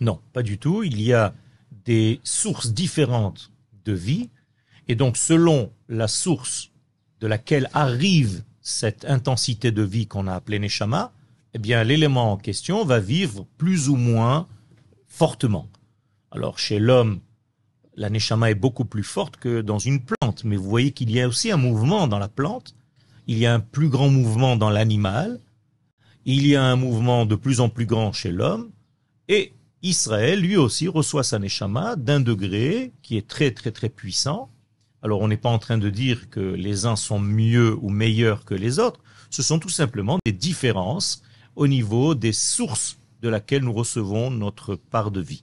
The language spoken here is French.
Non, pas du tout. Il y a des sources différentes de vie. Et donc, selon la source de laquelle arrive cette intensité de vie qu'on a appelée neshama, eh bien, l'élément en question va vivre plus ou moins fortement. Alors, chez l'homme, la neshama est beaucoup plus forte que dans une plante. Mais vous voyez qu'il y a aussi un mouvement dans la plante. Il y a un plus grand mouvement dans l'animal. Il y a un mouvement de plus en plus grand chez l'homme. Et Israël, lui aussi, reçoit sa neshama d'un degré qui est très, très, très puissant. Alors, on n'est pas en train de dire que les uns sont mieux ou meilleurs que les autres. Ce sont tout simplement des différences au niveau des sources de laquelle nous recevons notre part de vie.